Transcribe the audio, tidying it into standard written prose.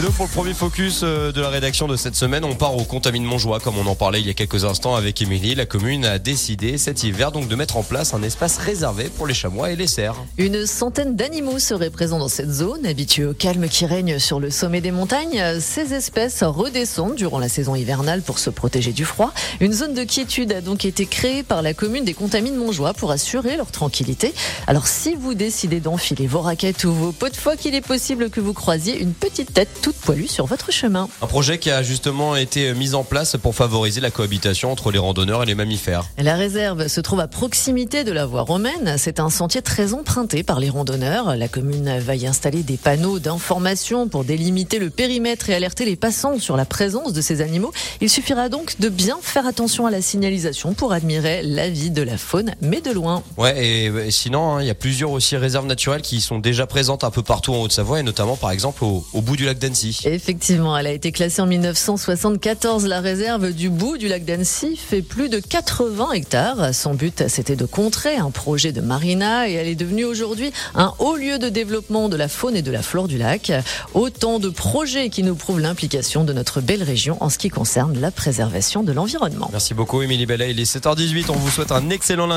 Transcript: Donc pour le premier focus de la rédaction de cette semaine, on part au Contamines-Montjoie, comme on en parlait il y a quelques instants avec Émilie. La commune a décidé cet hiver donc de mettre en place un espace réservé pour les chamois et les cerfs. Une centaine d'animaux seraient présents dans cette zone. Habitués au calme qui règne sur le sommet des montagnes, ces espèces redescendent durant la saison hivernale pour se protéger du froid. Une zone de quiétude a donc été créée par la commune des Contamines-Montjoie pour assurer leur tranquillité. Alors si vous décidez d'enfiler vos raquettes ou vos pots de phoque, il est possible que vous croisiez une petite tête toute poilue sur votre chemin. Un projet qui a justement été mis en place pour favoriser la cohabitation entre les randonneurs et les mammifères. La réserve se trouve à proximité de la voie romaine. C'est un sentier très emprunté par les randonneurs. La commune va y installer des panneaux d'information pour délimiter le périmètre et alerter les passants sur la présence de ces animaux. Il suffira donc de bien faire attention à la signalisation pour admirer la vie de la faune, mais de loin. Ouais, et sinon, il y a plusieurs aussi réserves naturelles qui sont déjà présentes un peu partout en Haute-Savoie, et notamment par exemple au bout du lac d'Annecy. Effectivement, elle a été classée en 1974. La réserve du bout du lac d'Annecy fait plus de 80 hectares. Son but, c'était de contrer un projet de marina et elle est devenue aujourd'hui un haut lieu de développement de la faune et de la flore du lac. Autant de projets qui nous prouvent l'implication de notre belle région en ce qui concerne la préservation de l'environnement. Merci beaucoup, Émilie Bellet. Il est 7h18. On vous souhaite un excellent lundi.